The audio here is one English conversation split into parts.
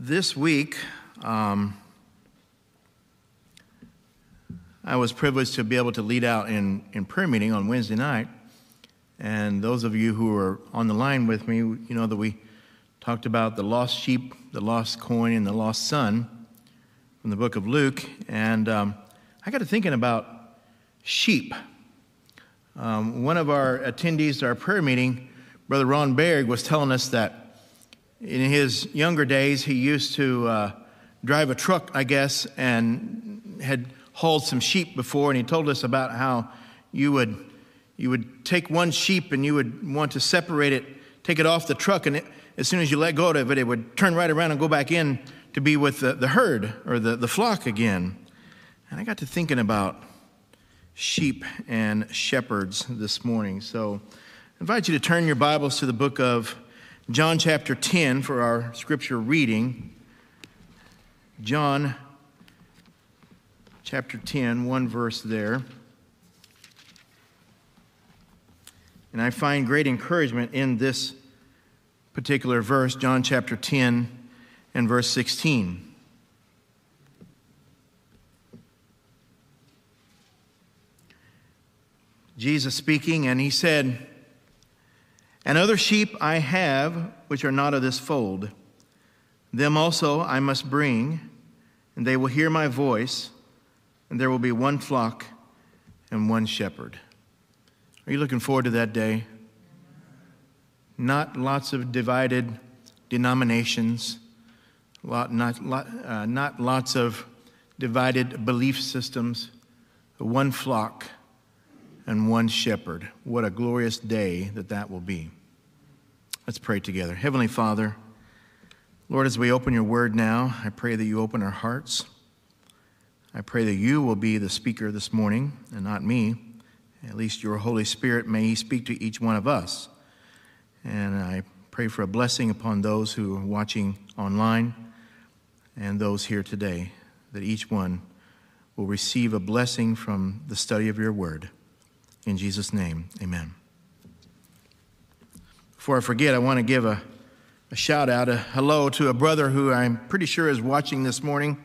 This week, I was privileged to be able to lead out in prayer meeting on Wednesday night. And those of you who were on the line with me, you know that we talked about the lost sheep, the lost coin, and the lost son from the book of Luke. And I got to thinking about sheep. One of our attendees to our prayer meeting, Brother Ron Berg, was telling us that in his younger days, he used to drive a truck, I guess, and had hauled some sheep before, and he told us about how you would take one sheep and you would want to separate it, take it off the truck, and as soon as you let go of it, it would turn right around and go back in to be with the herd or the flock again. And I got to thinking about sheep and shepherds this morning. So I invite you to turn your Bibles to the book of John chapter 10 for our scripture reading. John chapter 10, one verse there. And I find great encouragement in this particular verse, John chapter 10 and verse 16. Jesus speaking, and he said, "And other sheep I have, which are not of this fold. Them also I must bring, and they will hear my voice, and there will be one flock and one shepherd." Are you looking forward to that day? Not lots of divided denominations, not lots of divided belief systems, one flock and one shepherd. What a glorious day that will be. Let's pray together. Heavenly Father, Lord, as we open your word now, I pray that you open our hearts. I pray that you will be the speaker this morning and not me. At least your Holy Spirit, may he speak to each one of us. And I pray for a blessing upon those who are watching online and those here today, that each one will receive a blessing from the study of your word. In Jesus' name, amen. Before I forget, I want to give a shout out, a hello to a brother who I'm pretty sure is watching this morning.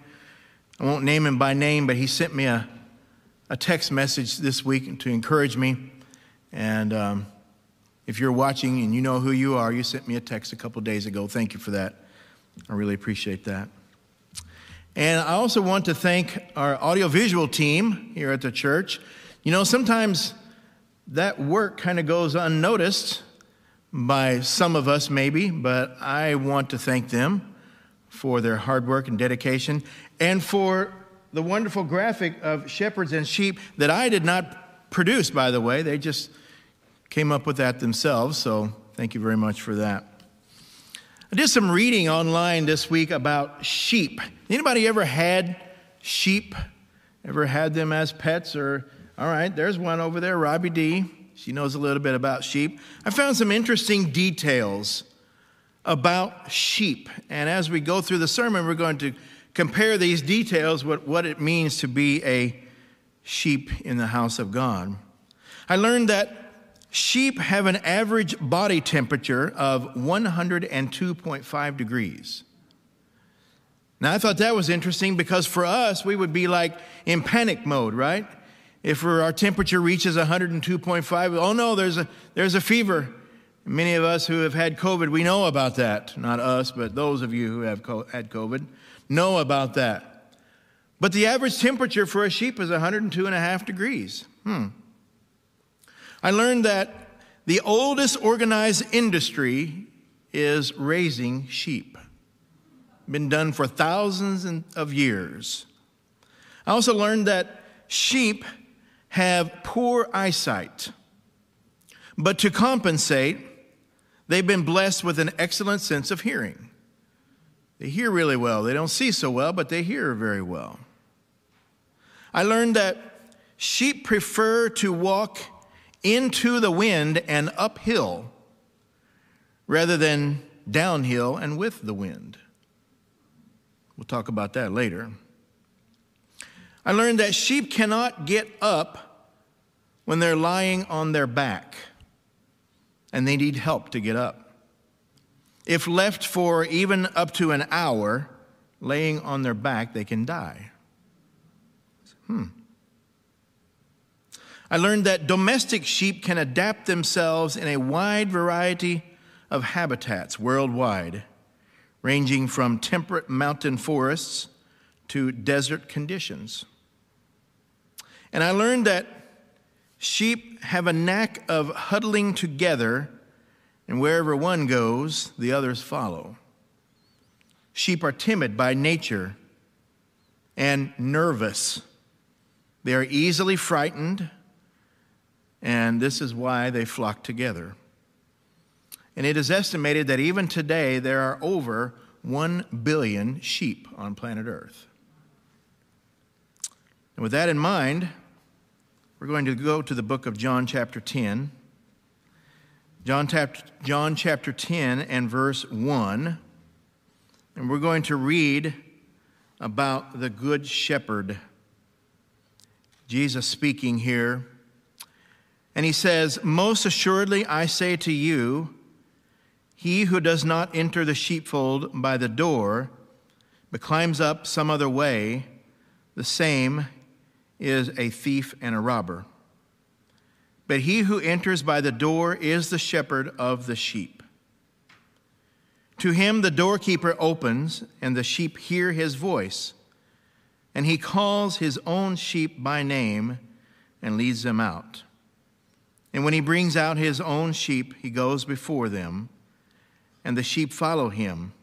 I won't name him by name, but he sent me a text message this week to encourage me. And if you're watching and you know who you are, you sent me a text a couple days ago. Thank you for that. I really appreciate that. And I also want to thank our audiovisual team here at the church. You know, sometimes that work kind of goes unnoticed by some of us maybe, but I want to thank them for their hard work and dedication and for the wonderful graphic of shepherds and sheep that I did not produce, by the way. They just came up with that themselves, so thank you very much for that. I did some reading online this week about sheep. Anybody ever had sheep? Ever had them as pets? Or all right, there's one over there, Robbie D. She knows a little bit about sheep. I found some interesting details about sheep. And as we go through the sermon, we're going to compare these details with what it means to be a sheep in the house of God. I learned that sheep have an average body temperature of 102.5 degrees. Now, I thought that was interesting because for us, we would be like in panic mode, right? If our temperature reaches 102.5, oh no, there's a fever. Many of us who have had COVID, we know about that. Not us, but those of you who have had COVID know about that. But the average temperature for a sheep is 102.5 degrees. I learned that the oldest organized industry is raising sheep. Been done for thousands of years. I also learned that sheep have poor eyesight, but to compensate, they've been blessed with an excellent sense of hearing. They hear really well. They don't see so well, but they hear very well. I learned that sheep prefer to walk into the wind and uphill rather than downhill and with the wind. We'll talk about that later. I learned that sheep cannot get up when they're lying on their back, and they need help to get up. If left for even up to an hour, laying on their back, they can die. I learned that domestic sheep can adapt themselves in a wide variety of habitats worldwide, ranging from temperate mountain forests to desert conditions. And I learned that sheep have a knack of huddling together, and wherever one goes, the others follow. Sheep are timid by nature and nervous. They are easily frightened, and this is why they flock together. And it is estimated that even today there are over 1 billion sheep on planet Earth. And with that in mind, we're going to go to the book of John chapter 10. John chapter 10 and verse 1. And we're going to read about the Good Shepherd. Jesus speaking here. And he says, "Most assuredly I say to you, he who does not enter the sheepfold by the door, but climbs up some other way, the same is a thief and a robber. But he who enters by the door is the shepherd of the sheep. To him the doorkeeper opens, and the sheep hear his voice, and he calls his own sheep by name and leads them out. And when he brings out his own sheep, he goes before them, and the sheep follow him,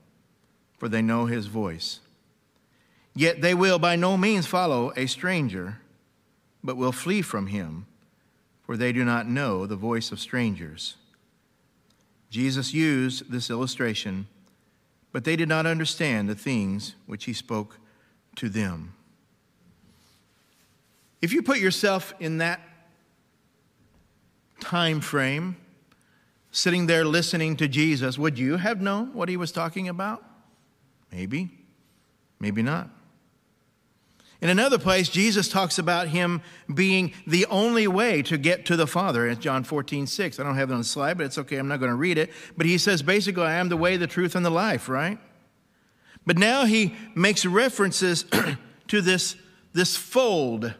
for they know his voice. Yet they will by no means follow a stranger, but will flee from him, for they do not know the voice of strangers." Jesus used this illustration, but they did not understand the things which he spoke to them. If you put yourself in that time frame, sitting there listening to Jesus, would you have known what he was talking about? Maybe, maybe not. In another place, Jesus talks about him being the only way to get to the Father. It's John 14:6. I don't have it on the slide, but it's okay. I'm not going to read it. But he says, basically, I am the way, the truth, and the life, right? But now he makes references to this fold,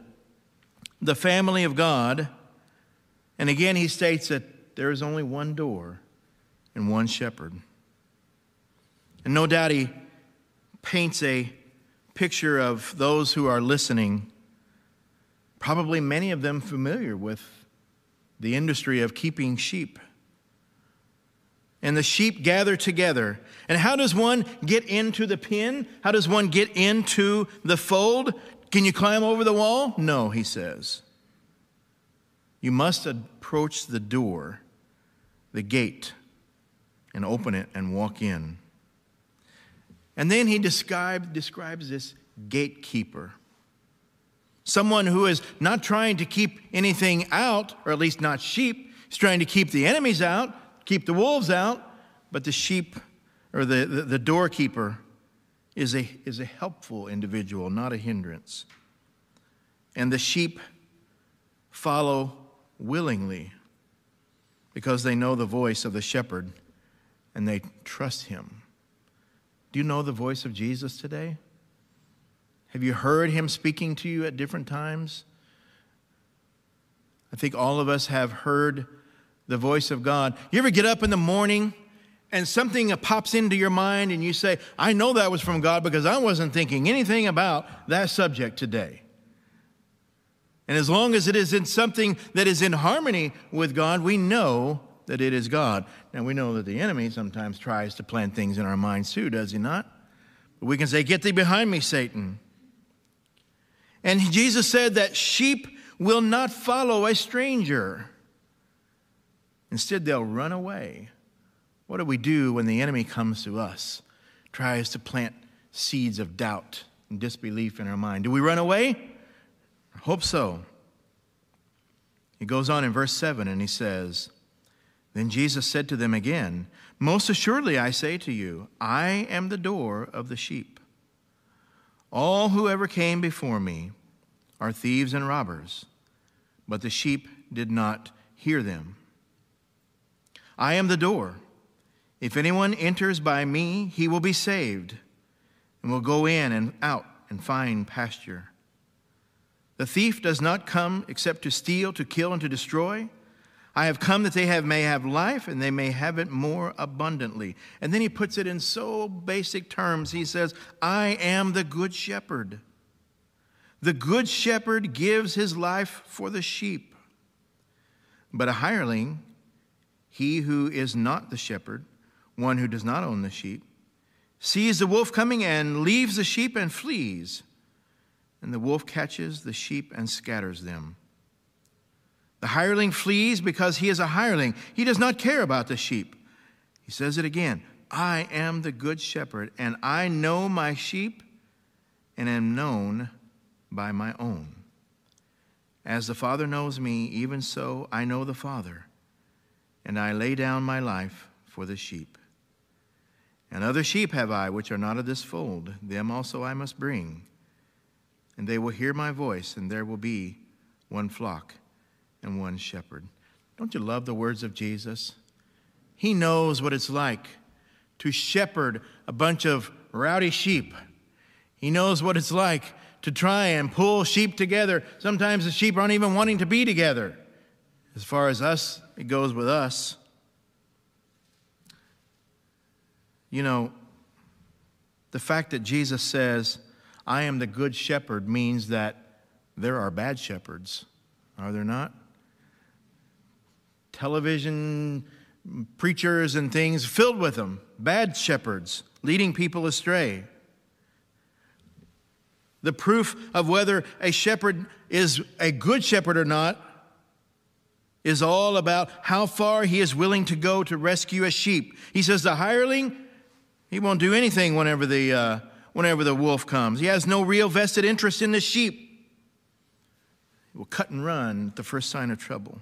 the family of God. And again, he states that there is only one door and one shepherd. And no doubt he paints a picture of those who are listening, probably many of them familiar with the industry of keeping sheep. And the sheep gather together. And how does one get into the pen? How does one get into the fold? Can you climb over the wall? No, he says. You must approach the door, the gate, and open it and walk in. And then he describes this gatekeeper, someone who is not trying to keep anything out, or at least not sheep. He's trying to keep the enemies out, keep the wolves out, but the sheep or the doorkeeper is a helpful individual, not a hindrance. And the sheep follow willingly because they know the voice of the shepherd and they trust him. Do you know the voice of Jesus today? Have you heard him speaking to you at different times? I think all of us have heard the voice of God. You ever get up in the morning and something pops into your mind and you say, I know that was from God because I wasn't thinking anything about that subject today. And as long as it is in something that is in harmony with God, we know that it is God. Now, we know that the enemy sometimes tries to plant things in our minds too, does he not? But we can say, get thee behind me, Satan. And Jesus said that sheep will not follow a stranger. Instead, they'll run away. What do we do when the enemy comes to us, tries to plant seeds of doubt and disbelief in our mind? Do we run away? I hope so. He goes on in verse 7 and he says, Then Jesus said to them again, Most assuredly I say to you, I am the door of the sheep. All who ever came before me are thieves and robbers, but the sheep did not hear them. I am the door. If anyone enters by me, he will be saved and will go in and out and find pasture. The thief does not come except to steal, to kill, and to destroy. I have come that they may have life and they may have it more abundantly. And then he puts it in so basic terms. He says, I am the good shepherd. The good shepherd gives his life for the sheep. But a hireling, he who is not the shepherd, one who does not own the sheep, sees the wolf coming and leaves the sheep and flees. And the wolf catches the sheep and scatters them. The hireling flees because he is a hireling. He does not care about the sheep. He says it again. I am the good shepherd, and I know my sheep, and am known by my own. As the Father knows me, even so I know the Father, and I lay down my life for the sheep. And other sheep have I, which are not of this fold. Them also I must bring. And they will hear my voice, and there will be one flock and one shepherd. Don't you love the words of Jesus? He knows what it's like to shepherd a bunch of rowdy sheep. He knows what it's like to try and pull sheep together. Sometimes the sheep aren't even wanting to be together. As far as us, it goes with us. You know, the fact that Jesus says, I am the good shepherd, means that there are bad shepherds, are there not? Television preachers and things filled with them. Bad shepherds leading people astray. The proof of whether a shepherd is a good shepherd or not is all about how far he is willing to go to rescue a sheep. He says the hireling, he won't do anything whenever the wolf comes. He has no real vested interest in the sheep. He will cut and run at the first sign of trouble.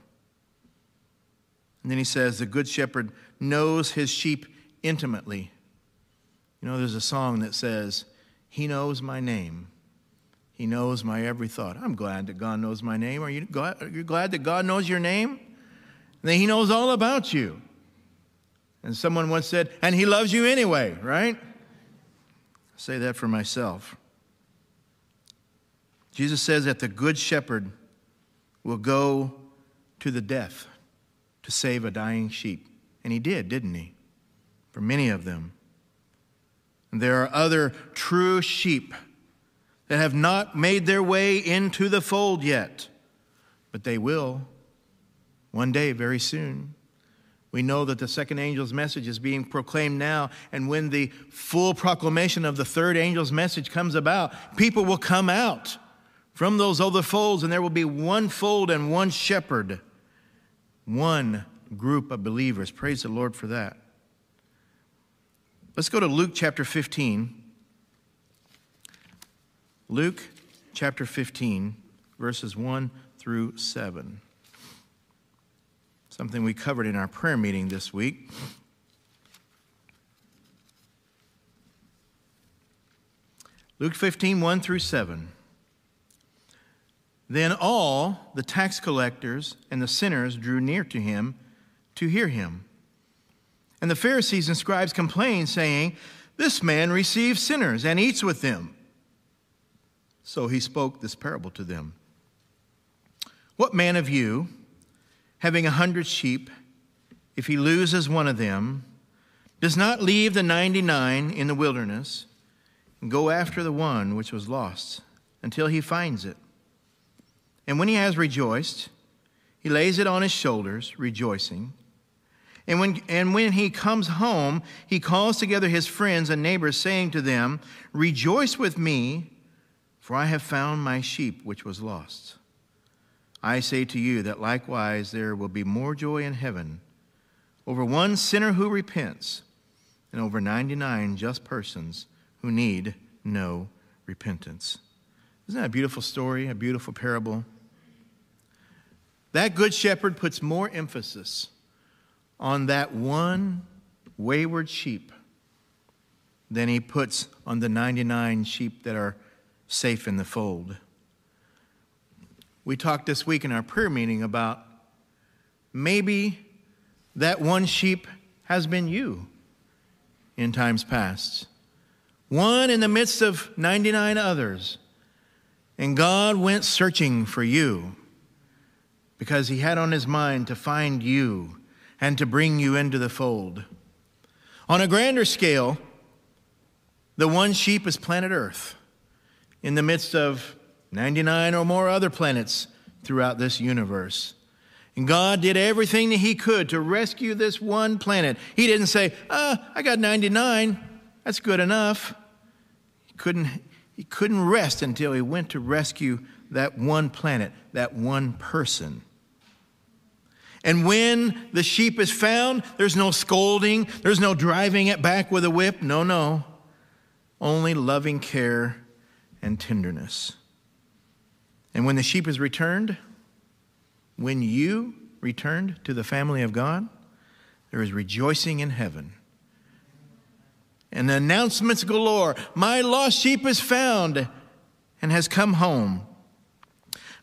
And then he says the good shepherd knows his sheep intimately. You know, there's a song that says, he knows my name. He knows my every thought. I'm glad that God knows my name. Are you glad that God knows your name? That he knows all about you. And someone once said, and he loves you anyway, right? I say that for myself. Jesus says that the good shepherd will go to the death to save a dying sheep. And he did, didn't he? For many of them. And there are other true sheep that have not made their way into the fold yet, but they will one day, very soon. We know that the second angel's message is being proclaimed now, and when the full proclamation of the third angel's message comes about, people will come out from those other folds, and there will be one fold and one shepherd, one group of believers. Praise the Lord for that. Let's go to Luke chapter 15. Luke chapter 15, verses 1 through 7. Something we covered in our prayer meeting this week. Luke 15, 1 through 7. Then all the tax collectors and the sinners drew near to him to hear him. And the Pharisees and scribes complained, saying, this man receives sinners and eats with them. So he spoke this parable to them. What man of you, having 100 sheep, if he loses one of them, does not leave the 99 in the wilderness and go after the one which was lost until he finds it? And when he has rejoiced, he lays it on his shoulders, rejoicing. And when he comes home, he calls together his friends and neighbors, saying to them, rejoice with me, for I have found my sheep which was lost. I say to you that likewise there will be more joy in heaven over one sinner who repents than over 99 just persons who need no repentance. Isn't that a beautiful story, a beautiful parable? That good shepherd puts more emphasis on that one wayward sheep than he puts on the 99 sheep that are safe in the fold. We talked this week in our prayer meeting about maybe that one sheep has been you in times past, one in the midst of 99 others. And God went searching for you because he had on his mind to find you and to bring you into the fold. On a grander scale, the one sheep is planet Earth in the midst of 99 or more other planets throughout this universe. And God did everything that he could to rescue this one planet. He didn't say, I got 99. That's good enough. He couldn't rest until he went to rescue that one planet, that one person. And when the sheep is found, there's no scolding. There's no driving it back with a whip. No, no. Only loving care and tenderness. And when the sheep is returned, when you returned to the family of God, there is rejoicing in heaven. And announcements galore. My lost sheep is found and has come home.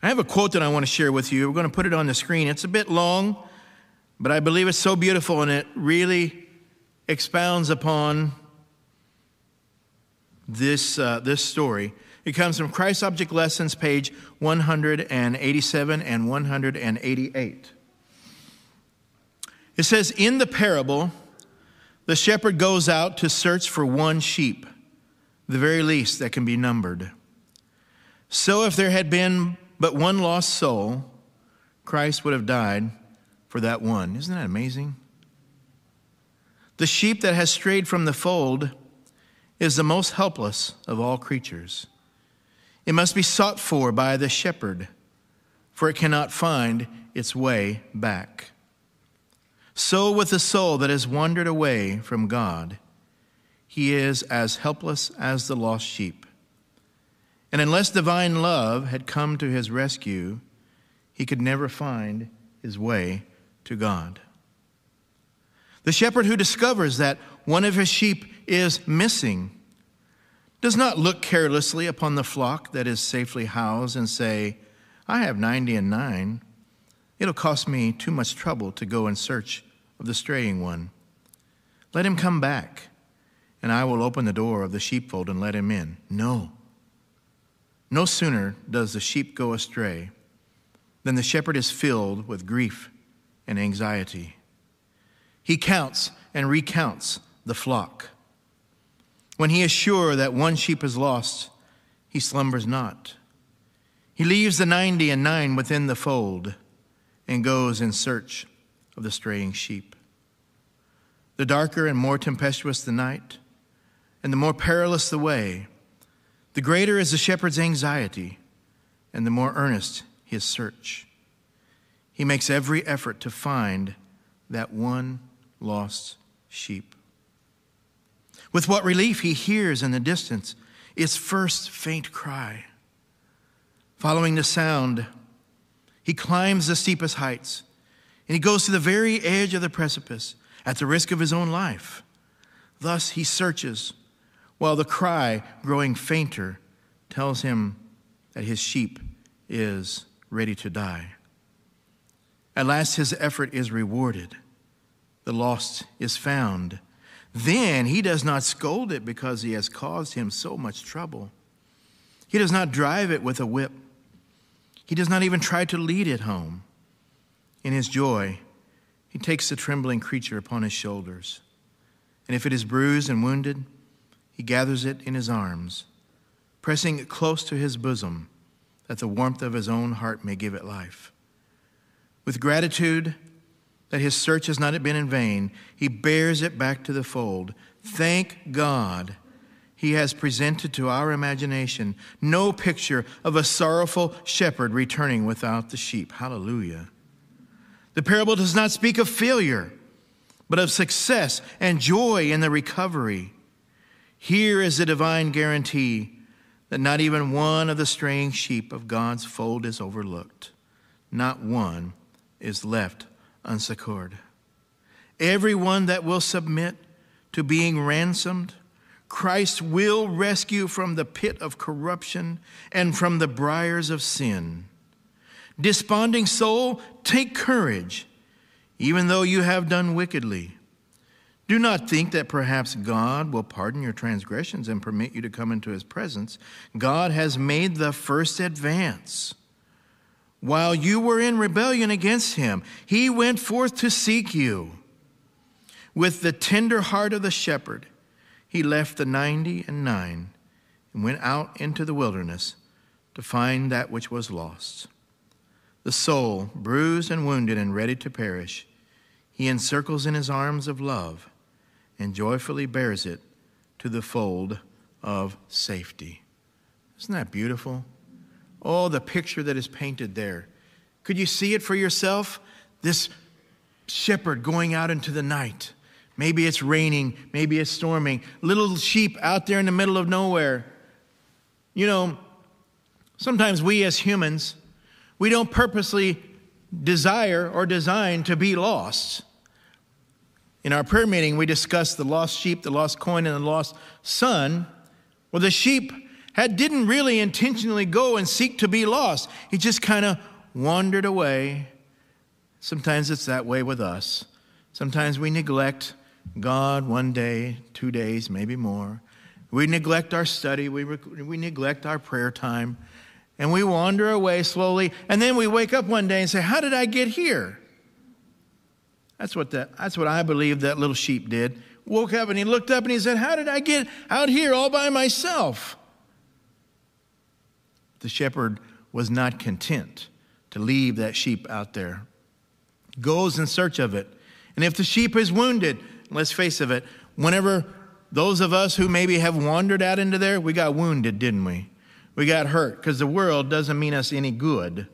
I have a quote that I want to share with you. We're going to put it on the screen. It's a bit long, but I believe it's so beautiful, and it really expounds upon this story. It comes from Christ Object Lessons, page 187 and 188. It says, in the parable, the shepherd goes out to search for one sheep, the very least that can be numbered. So if there had been but one lost soul, Christ would have died for that one. Isn't that amazing? The sheep that has strayed from the fold is the most helpless of all creatures. It must be sought for by the shepherd, for it cannot find its way back. So with the soul that has wandered away from God, he is as helpless as the lost sheep. And unless divine love had come to his rescue, he could never find his way to God. The shepherd who discovers that one of his sheep is missing does not look carelessly upon the flock that is safely housed and say, I have 99. It'll cost me too much trouble to go in search of the straying one. Let him come back, and I will open the door of the sheepfold and let him in. No. No sooner does the sheep go astray than the shepherd is filled with grief and anxiety. He counts and recounts the flock. When he is sure that one sheep is lost, he slumbers not. He leaves the 99 within the fold and goes in search of the straying sheep. The darker and more tempestuous the night, and the more perilous the way, the greater is the shepherd's anxiety, and the more earnest his search. He makes every effort to find that one lost sheep. With what relief he hears in the distance its first faint cry. Following the sound, he climbs the steepest heights, and he goes to the very edge of the precipice at the risk of his own life. Thus he searches, while the cry, growing fainter, tells him that his sheep is ready to die. At last his effort is rewarded. The lost is found. Then he does not scold it because he has caused him so much trouble. He does not drive it with a whip. He does not even try to lead it home. In his joy, he takes the trembling creature upon his shoulders, and if it is bruised and wounded, he gathers it in his arms, pressing it close to his bosom, that the warmth of his own heart may give it life. With gratitude that his search has not been in vain, he bears it back to the fold. Thank God. He has presented to our imagination no picture of a sorrowful shepherd returning without the sheep. Hallelujah. The parable does not speak of failure, but of success and joy in the recovery. Here is the divine guarantee that not even one of the straying sheep of God's fold is overlooked. Not one is left unsuccored. Everyone that will submit to being ransomed, Christ will rescue from the pit of corruption and from the briars of sin. Desponding soul, take courage, even though you have done wickedly. Do not think that perhaps God will pardon your transgressions and permit you to come into his presence. God has made the first advance. While you were in rebellion against him, he went forth to seek you. With the tender heart of the shepherd, he left the 99 and went out into the wilderness to find that which was lost. The soul, bruised and wounded and ready to perish, he encircles in his arms of love and joyfully bears it to the fold of safety. Isn't that beautiful? Oh, the picture that is painted there. Could you see it for yourself? This shepherd going out into the night. Maybe it's raining, maybe it's storming. Little sheep out there in the middle of nowhere. You know, sometimes we as humans, we don't purposely desire or design to be lost. In our prayer meeting, we discussed the lost sheep, the lost coin, and the lost son. Well, the sheep didn't really intentionally go and seek to be lost. He just kind of wandered away. Sometimes it's that way with us. Sometimes we neglect God one day, 2 days, maybe more. We neglect our study. We neglect our prayer time. And we wander away slowly. And then we wake up one day and say, how did I get here? That's what I believe that little sheep did. Woke up and he looked up and he said, how did I get out here all by myself? The shepherd was not content to leave that sheep out there. Goes in search of it. And if the sheep is wounded, let's face it, whenever those of us who maybe have wandered out into there, we got wounded, didn't we? We got hurt because the world doesn't mean us any good.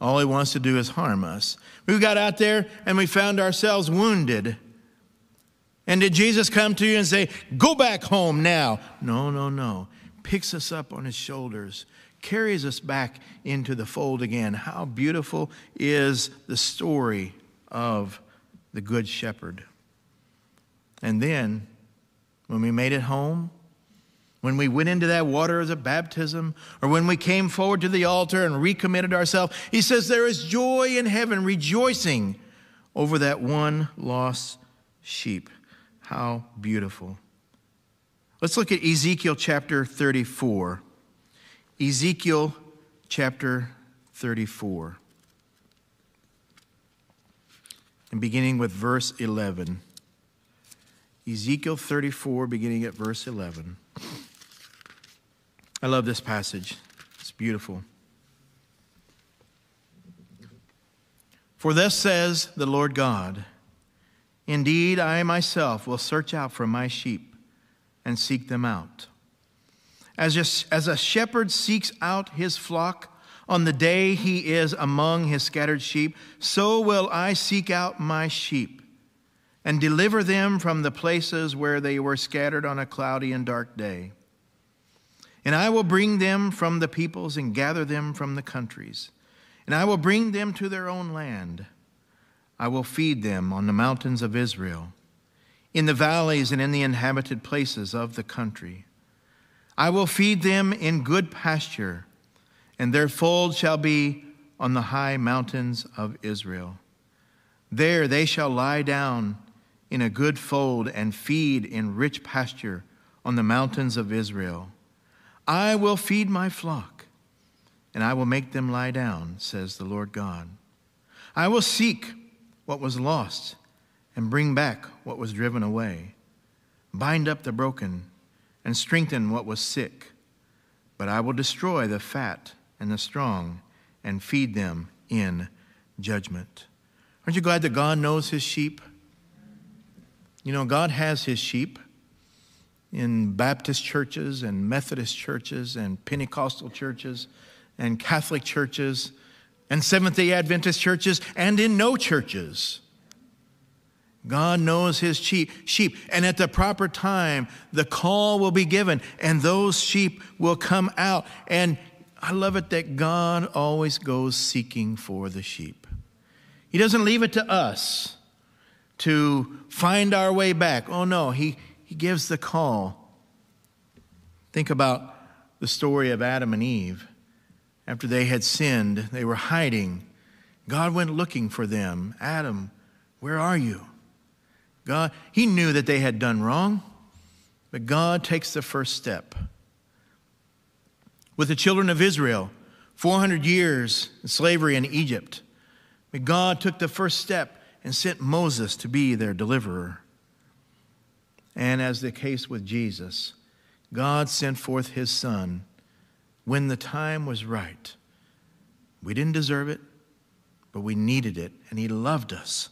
All it wants to do is harm us. We got out there and we found ourselves wounded. And did Jesus come to you and say, go back home now? No, no, no. Picks us up on his shoulders, carries us back into the fold again. How beautiful is the story of the Good Shepherd. And then, when we made it home, when we went into that water as a baptism, or when we came forward to the altar and recommitted ourselves, he says there is joy in heaven, rejoicing over that one lost sheep. How beautiful. Let's look at Ezekiel chapter 34. Ezekiel chapter 34. And beginning with verse 11. Ezekiel 34, beginning at verse 11. I love this passage. It's beautiful. For thus says the Lord God, indeed, I myself will search out for my sheep and seek them out. As a shepherd seeks out his flock on the day he is among his scattered sheep, so will I seek out my sheep and deliver them from the places where they were scattered on a cloudy and dark day. And I will bring them from the peoples and gather them from the countries. And I will bring them to their own land. I will feed them on the mountains of Israel, in the valleys and in the inhabited places of the country. I will feed them in good pasture, and their fold shall be on the high mountains of Israel. There they shall lie down in a good fold and feed in rich pasture on the mountains of Israel. I will feed my flock, and I will make them lie down, says the Lord God. I will seek what was lost and bring back what was driven away, bind up the broken and strengthen what was sick. But I will destroy the fat and the strong and feed them in judgment. Aren't you glad that God knows his sheep? You know, God has his sheep. In Baptist churches and Methodist churches and Pentecostal churches and Catholic churches and Seventh-day Adventist churches and in no churches. God knows his sheep, and at the proper time, the call will be given, and those sheep will come out. And I love it that God always goes seeking for the sheep. He doesn't leave it to us to find our way back. Oh, no, He gives the call. Think about the story of Adam and Eve. After they had sinned, they were hiding. God went looking for them. Adam, where are you? God, he knew that they had done wrong, but God takes the first step. With the children of Israel, 400 years in slavery in Egypt, but God took the first step and sent Moses to be their deliverer. And as the case with Jesus, God sent forth his Son when the time was right. We didn't deserve it, but we needed it, and he loved us.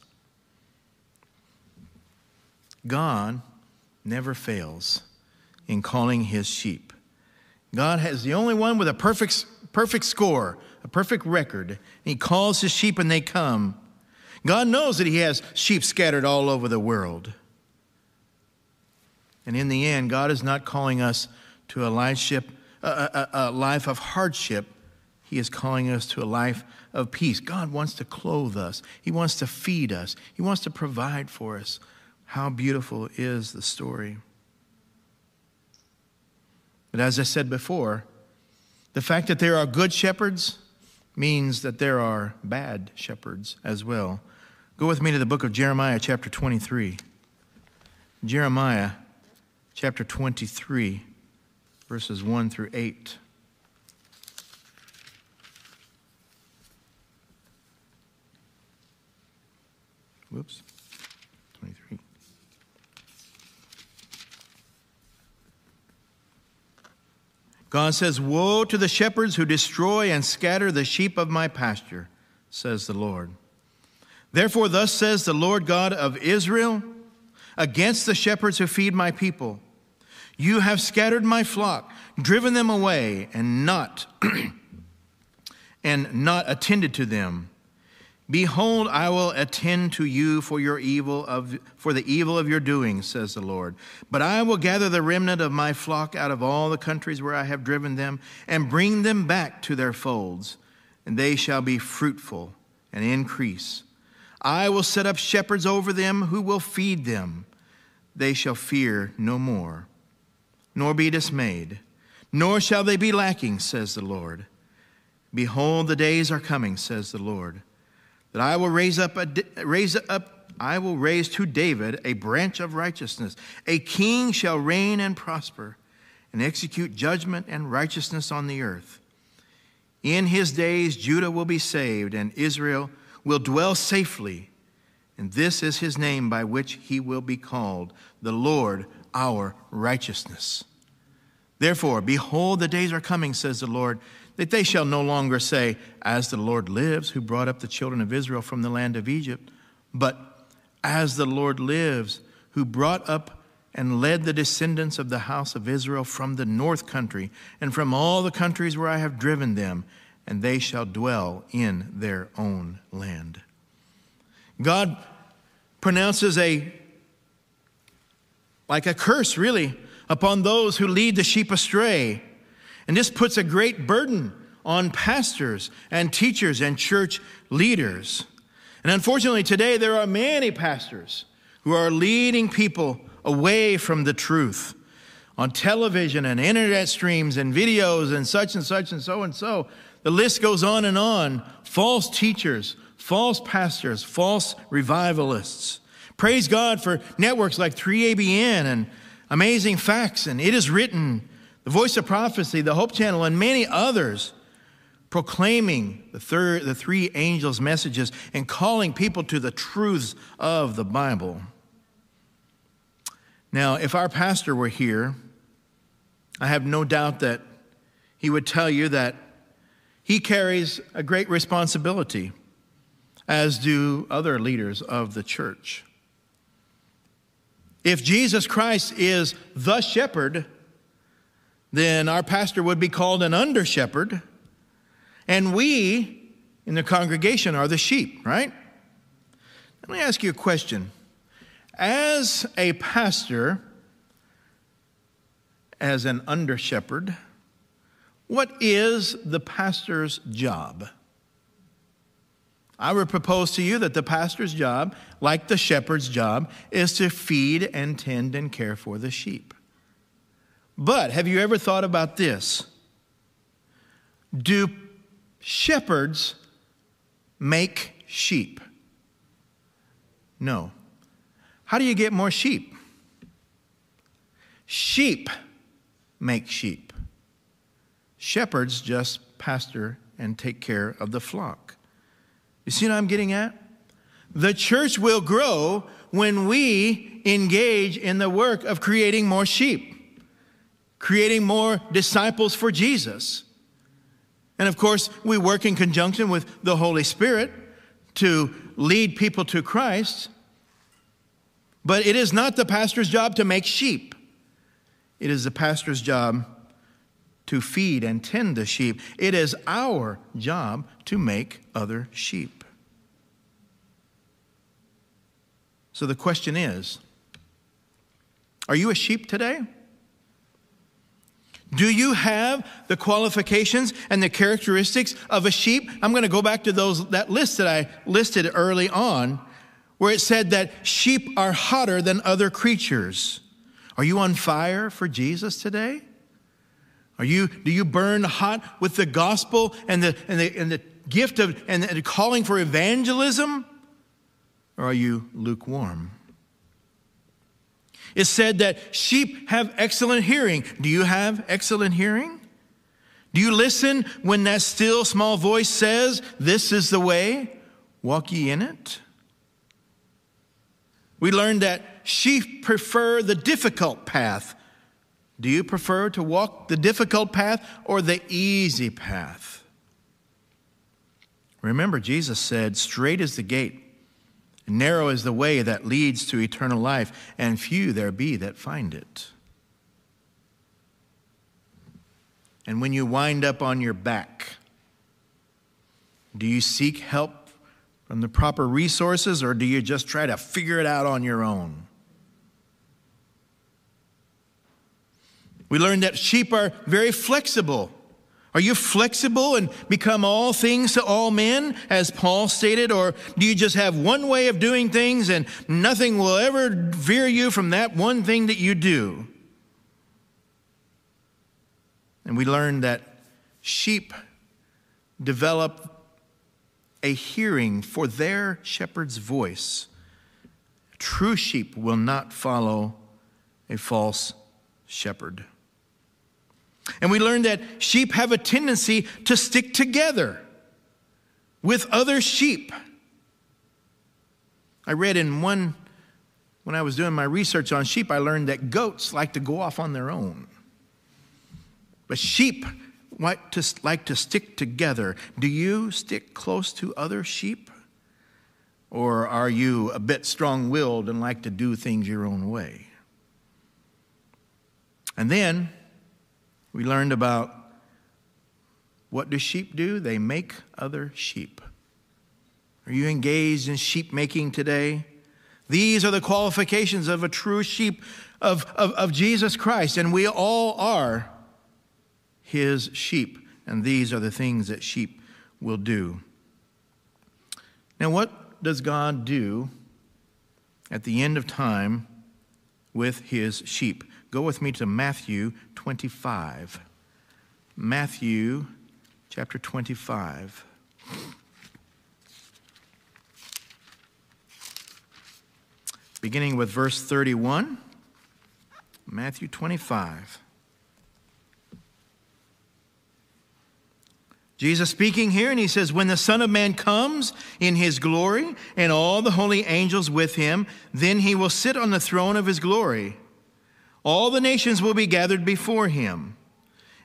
God never fails in calling his sheep. God is the only one with a perfect score, a perfect record. He calls his sheep and they come. God knows that he has sheep scattered all over the world. And in the end, God is not calling us to a life of hardship. He is calling us to a life of peace. God wants to clothe us. He wants to feed us. He wants to provide for us. How beautiful is the story. But as I said before, the fact that there are good shepherds means that there are bad shepherds as well. Go with me to the book of Jeremiah, chapter 23. Jeremiah chapter 23, verses 1 through 8. Whoops, 23. God says, "Woe to the shepherds who destroy and scatter the sheep of my pasture," says the Lord. "Therefore thus says the Lord God of Israel, against the shepherds who feed my people, you have scattered my flock, driven them away, and not attended to them. Behold, I will attend to you for the evil of your doing, says the Lord. But I will gather the remnant of my flock out of all the countries where I have driven them, and bring them back to their folds, and they shall be fruitful and increase. I will set up shepherds over them who will feed them. They shall fear no more, nor be dismayed, nor shall they be lacking, says the Lord. Behold, the days are coming, says the Lord, that I will raise to David a branch of righteousness. A king shall reign and prosper, and execute judgment and righteousness on the earth. In his days Judah will be saved, and Israel will dwell safely. And this is his name by which he will be called, the Lord our righteousness. Therefore, behold, the days are coming, says the Lord, that they shall no longer say, as the Lord lives, who brought up the children of Israel from the land of Egypt, but as the Lord lives, who brought up and led the descendants of the house of Israel from the north country and from all the countries where I have driven them, and they shall dwell in their own land." God pronounces like a curse, really, upon those who lead the sheep astray. And this puts a great burden on pastors and teachers and church leaders. And unfortunately, today there are many pastors who are leading people away from the truth on television and internet streams and videos and such and such and so and so. The list goes on. False teachers, false pastors, false revivalists. Praise God for networks like 3ABN and Amazing Facts and It Is Written, the Voice of Prophecy, the Hope Channel, and many others proclaiming the three angels' messages and calling people to the truths of the Bible. Now, if our pastor were here, I have no doubt that he would tell you that he carries a great responsibility, as do other leaders of the church. If Jesus Christ is the shepherd, then our pastor would be called an under-shepherd, and we in the congregation are the sheep, right? Let me ask you a question. As a pastor, as an under-shepherd, what is the pastor's job? I would propose to you that the pastor's job, like the shepherd's job, is to feed and tend and care for the sheep. But have you ever thought about this? Do shepherds make sheep? No. How do you get more sheep? Sheep make sheep. Shepherds just pastor and take care of the flock. You see what I'm getting at? The church will grow when we engage in the work of creating more sheep, creating more disciples for Jesus. And of course, we work in conjunction with the Holy Spirit to lead people to Christ. But it is not the pastor's job to make sheep. It is the pastor's job to feed and tend the sheep. It is our job to make other sheep. So the question is, are you a sheep today? Do you have the qualifications and the characteristics of a sheep? I'm going to go back to that list that I listed early on, where it said that sheep are hotter than other creatures. Are you on fire for Jesus today? Do you burn hot with the gospel and the gift of and the calling for evangelism? Or are you lukewarm? It said that sheep have excellent hearing. Do you have excellent hearing? Do you listen when that still small voice says, "This is the way, walk ye in it"? We learned that sheep prefer the difficult path. Do you prefer to walk the difficult path or the easy path? Remember, Jesus said, "Straight is the gate, narrow is the way that leads to eternal life, and few there be that find it." And when you wind up on your back, do you seek help from the proper resources, or do you just try to figure it out on your own? We learned that sheep are very flexible. Are you flexible and become all things to all men, as Paul stated? Or do you just have one way of doing things and nothing will ever veer you from that one thing that you do? And we learned that sheep develop a hearing for their shepherd's voice. True sheep will not follow a false shepherd. And we learned that sheep have a tendency to stick together with other sheep. I read when I was doing my research on sheep, I learned that goats like to go off on their own. But sheep like to stick together. Do you stick close to other sheep? Or are you a bit strong-willed and like to do things your own way? And then we learned about what do sheep do? They make other sheep. Are you engaged in sheep making today? These are the qualifications of a true sheep of Jesus Christ, and we all are his sheep, and these are the things that sheep will do. Now, what does God do at the end of time with his sheep? Go with me to Matthew 25. Matthew chapter 25. Beginning with verse 31. Matthew 25. Jesus speaking here, and he says, "When the Son of Man comes in his glory and all the holy angels with him, then he will sit on the throne of his glory. All the nations will be gathered before him,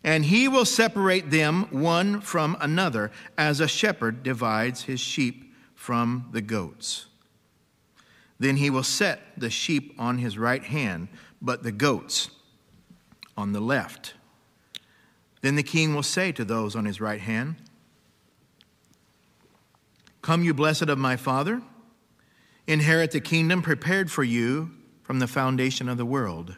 and he will separate them one from another, as a shepherd divides his sheep from the goats. Then he will set the sheep on his right hand, but the goats on the left. Then the king will say to those on his right hand, 'Come, you blessed of my Father, inherit the kingdom prepared for you from the foundation of the world.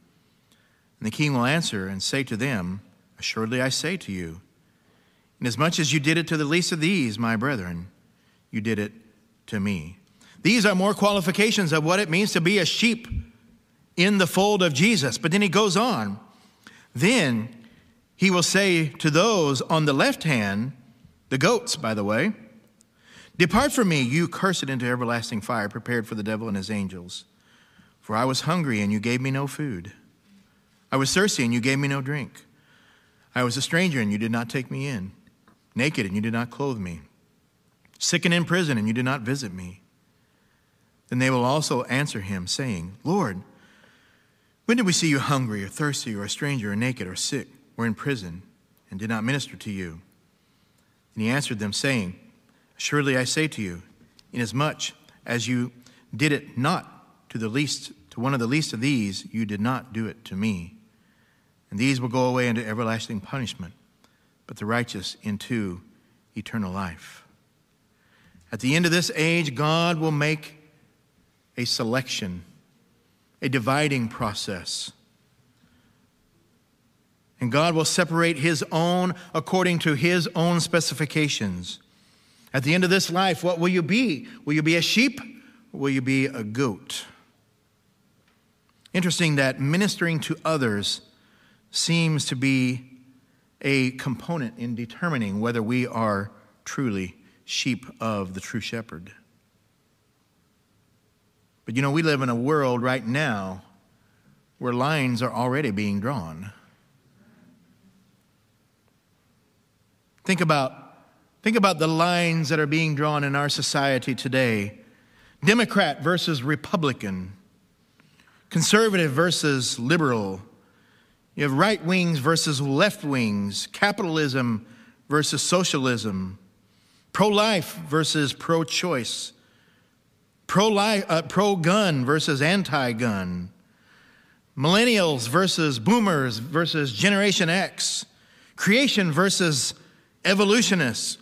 And the king will answer and say to them, Assuredly I say to you, inasmuch as you did it to the least of these, my brethren, you did it to me. These are more qualifications of what it means to be a sheep in the fold of Jesus. But then he goes on. Then he will say to those on the left hand, the goats, by the way, Depart from me, you cursed, into everlasting fire, prepared for the devil and his angels. For I was hungry, and you gave me no food. I was thirsty, and you gave me no drink. I was a stranger, and you did not take me in. Naked, and you did not clothe me. Sick and in prison, and you did not visit me. Then they will also answer him, saying, Lord, when did we see you hungry or thirsty or a stranger or naked or sick or in prison and did not minister to you? And he answered them, saying, Surely I say to you, inasmuch as you did it not to the least, to one of the least of these, you did not do it to me. And these will go away into everlasting punishment, but the righteous into eternal life. At the end of this age, God will make a selection, a dividing process. And God will separate his own according to his own specifications. At the end of this life, what will you be? Will you be a sheep? Or will you be a goat? Interesting that ministering to others seems to be a component in determining whether we are truly sheep of the true shepherd. But you know, we live in a world right now where lines are already being drawn. Think about the lines that are being drawn in our society today. Democrat versus Republican. Conservative versus liberal. You have right wings versus left wings, capitalism versus socialism, pro-life versus pro-choice, pro-gun versus anti-gun, millennials versus boomers versus Generation X, creation versus evolutionists,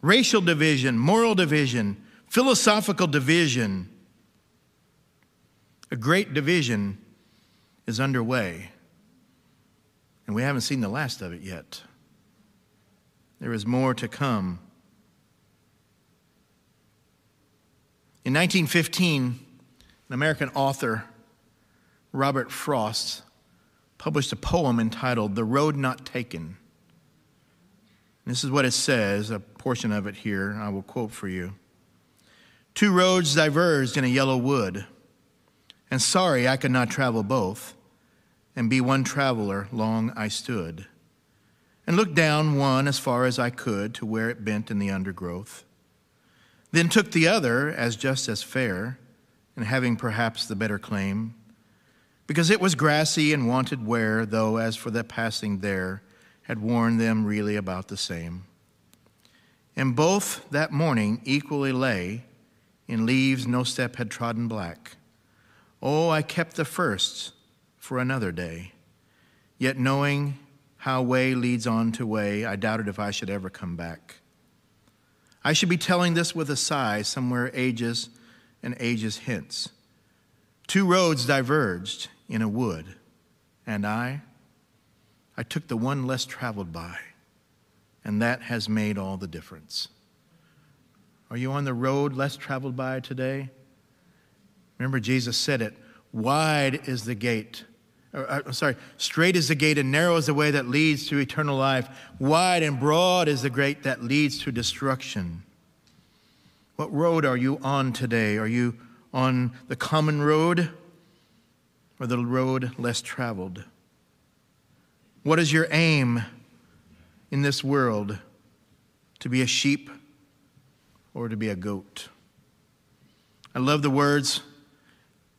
racial division, moral division, philosophical division. A great division is underway. And we haven't seen the last of it yet. There is more to come. In 1915, an American author, Robert Frost, published a poem entitled The Road Not Taken. This is what it says, a portion of it here, I will quote for you. Two roads diverged in a yellow wood, and sorry I could not travel both. And be one traveler long I stood, and looked down one as far as I could to where it bent in the undergrowth, then took the other as just as fair, and having perhaps the better claim, because it was grassy and wanted wear, though as for the passing there had worn them really about the same. And both that morning equally lay, in leaves no step had trodden black. Oh, I kept the first for another day. Yet knowing how way leads on to way, I doubted if I should ever come back. I should be telling this with a sigh somewhere ages and ages hence. Two roads diverged in a wood, and I took the one less traveled by, and that has made all the difference. Are you on the road less traveled by today? Remember, Jesus said it, wide is the gate. Straight is the gate and narrow is the way that leads to eternal life. Wide and broad is the gate that leads to destruction. What road are you on today? Are you on the common road or the road less traveled? What is your aim in this world? To be a sheep or to be a goat? I love the words.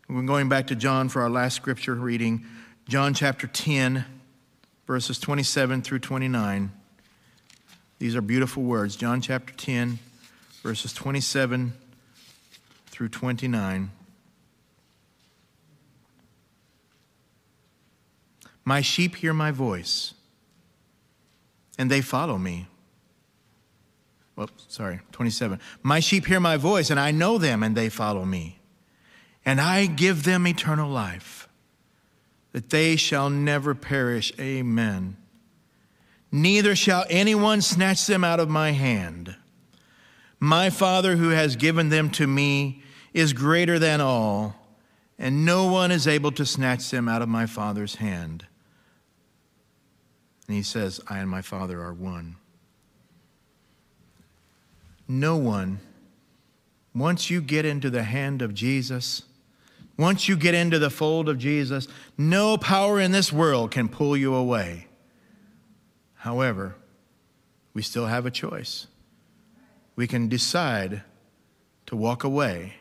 We're going back to John for our last scripture reading. John chapter 10, verses 27 through 29. These are beautiful words. John chapter 10, verses 27 through 29. My sheep hear my voice, and they follow me. 27. My sheep hear my voice, and I know them, and they follow me. and I give them eternal life, that they shall never perish. Amen. Neither shall anyone snatch them out of my hand. My Father who has given them to me is greater than all, and no one is able to snatch them out of my Father's hand. And he says, I and my Father are one. No one, once you get into the hand of Jesus, once you get into the fold of Jesus, no power in this world can pull you away. However, we still have a choice. We can decide to walk away.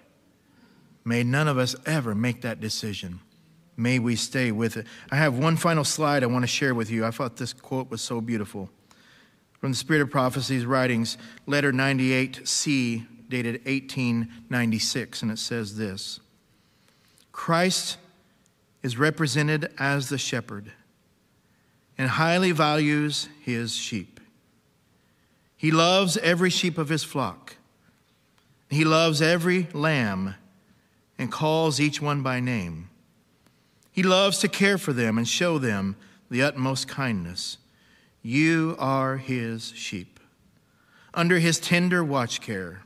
May none of us ever make that decision. May we stay with it. I have one final slide I want to share with you. I thought this quote was so beautiful. From the Spirit of Prophecy's writings, letter 98C, dated 1896, and it says this: Christ is represented as the shepherd and highly values his sheep. He loves every sheep of his flock. He loves every lamb and calls each one by name. He loves to care for them and show them the utmost kindness. You are his sheep, under his tender watch care.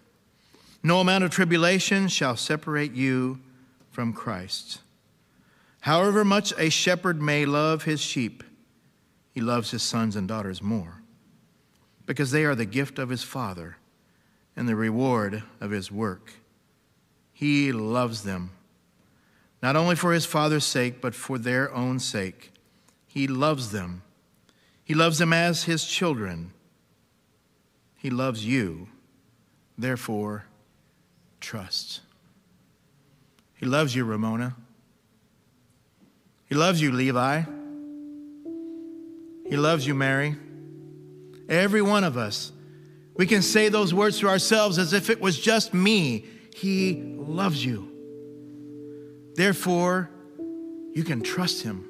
No amount of tribulation shall separate you from Christ. However much a shepherd may love his sheep, he loves his sons and daughters more, because they are the gift of his Father and the reward of his work. He loves them, not only for his Father's sake, but for their own sake. He loves them. He loves them as his children. He loves you. Therefore, trust. He loves you, Ramona. He loves you, Levi. He loves you, Mary. Every one of us. We can say those words to ourselves as if it was just me. He loves you. Therefore, you can trust him.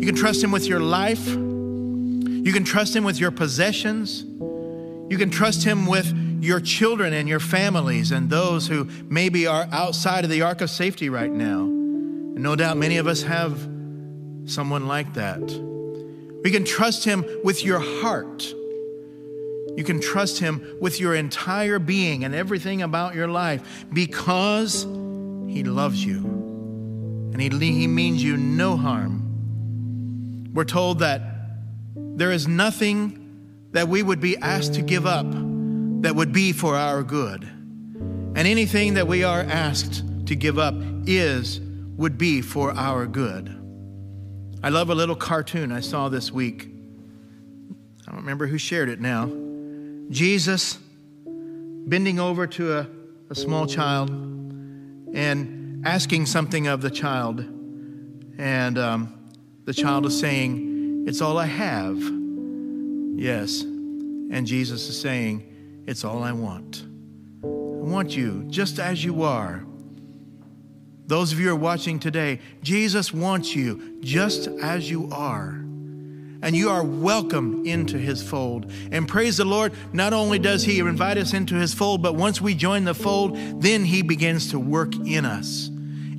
You can trust him with your life. You can trust him with your possessions. You can trust him with your children and your families and those who maybe are outside of the ark of safety right now. And no doubt many of us have someone like that. We can trust him with your heart. You can trust him with your entire being and everything about your life, because he loves you and he means you no harm. We're told that there is nothing that we would be asked to give up that would be for our good. And anything that we are asked to give up would be for our good. I love a little cartoon I saw this week. I don't remember who shared it now. Jesus bending over to a small child and asking something of the child. And the child is saying, it's all I have. Yes. And Jesus is saying, it's all I want. I want you just as you are. Those of you who are watching today, Jesus wants you just as you are. And you are welcome into his fold. And praise the Lord, not only does he invite us into his fold, but once we join the fold, then he begins to work in us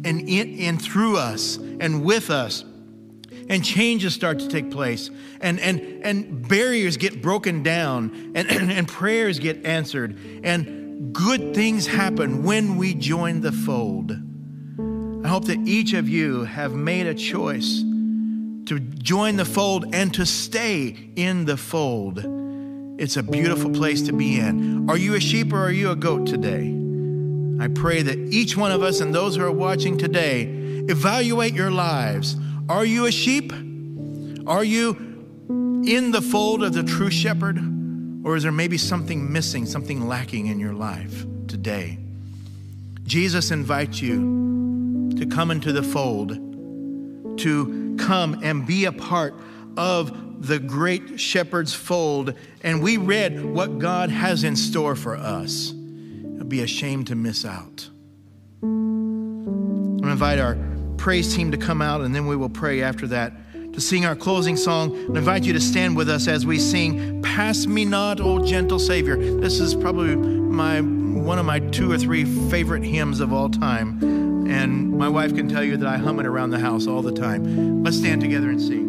and through us and with us. And changes start to take place, and barriers get broken down, and prayers get answered, and good things happen when we join the fold. I hope that each of you have made a choice to join the fold and to stay in the fold. It's a beautiful place to be in. Are you a sheep or are you a goat today? I pray that each one of us and those who are watching today evaluate your lives. Are you a sheep? Are you in the fold of the true shepherd? Or is there maybe something missing, something lacking in your life today? Jesus invites you to come into the fold, to come and be a part of the great shepherd's fold. And we read what God has in store for us. It'd be a shame to miss out. I'm going to invite our praise team to come out, and then we will pray after that to sing our closing song, and invite you to stand with us as we sing Pass Me Not, O Gentle Savior. This is probably one of my 2 or 3 favorite hymns of all time. and my wife can tell you that I hum it around the house all the time. Let's stand together and sing.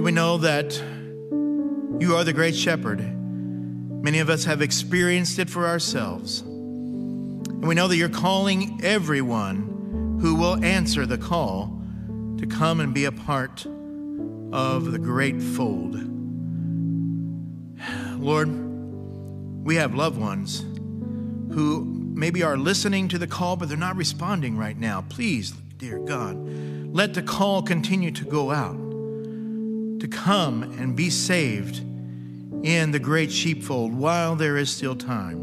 We know that you are the great shepherd. Many of us have experienced it for ourselves. And we know that you're calling everyone who will answer the call to come and be a part of the great fold. Lord, we have loved ones who maybe are listening to the call, but they're not responding right now. Please, dear God, let the call continue to go out, to come and be saved in the great sheepfold while there is still time.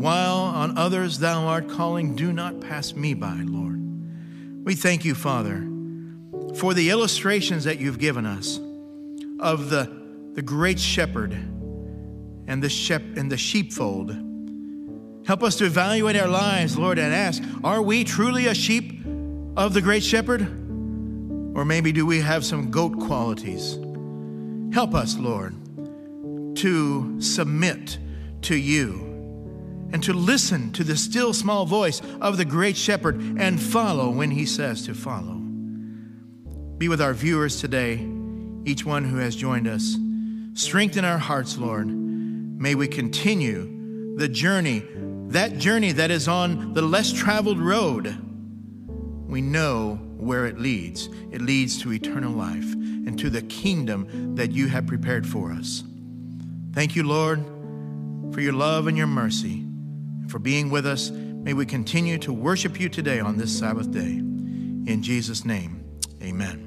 While on others thou art calling, do not pass me by, Lord. We thank you, Father, for the illustrations that you've given us of the great shepherd and the sheepfold. Help us to evaluate our lives, Lord, and ask, are we truly a sheep of the great shepherd? Or maybe do we have some goat qualities? Help us, Lord, to submit to you and to listen to the still small voice of the great shepherd and follow when he says to follow. Be with our viewers today, each one who has joined us. Strengthen our hearts, Lord. May we continue the journey that is on the less traveled road. We know where it leads. It leads to eternal life and to the kingdom that you have prepared for us. Thank you, Lord, for your love and your mercy, and for being with us. May we continue to worship you today on this Sabbath day. In Jesus' name, amen.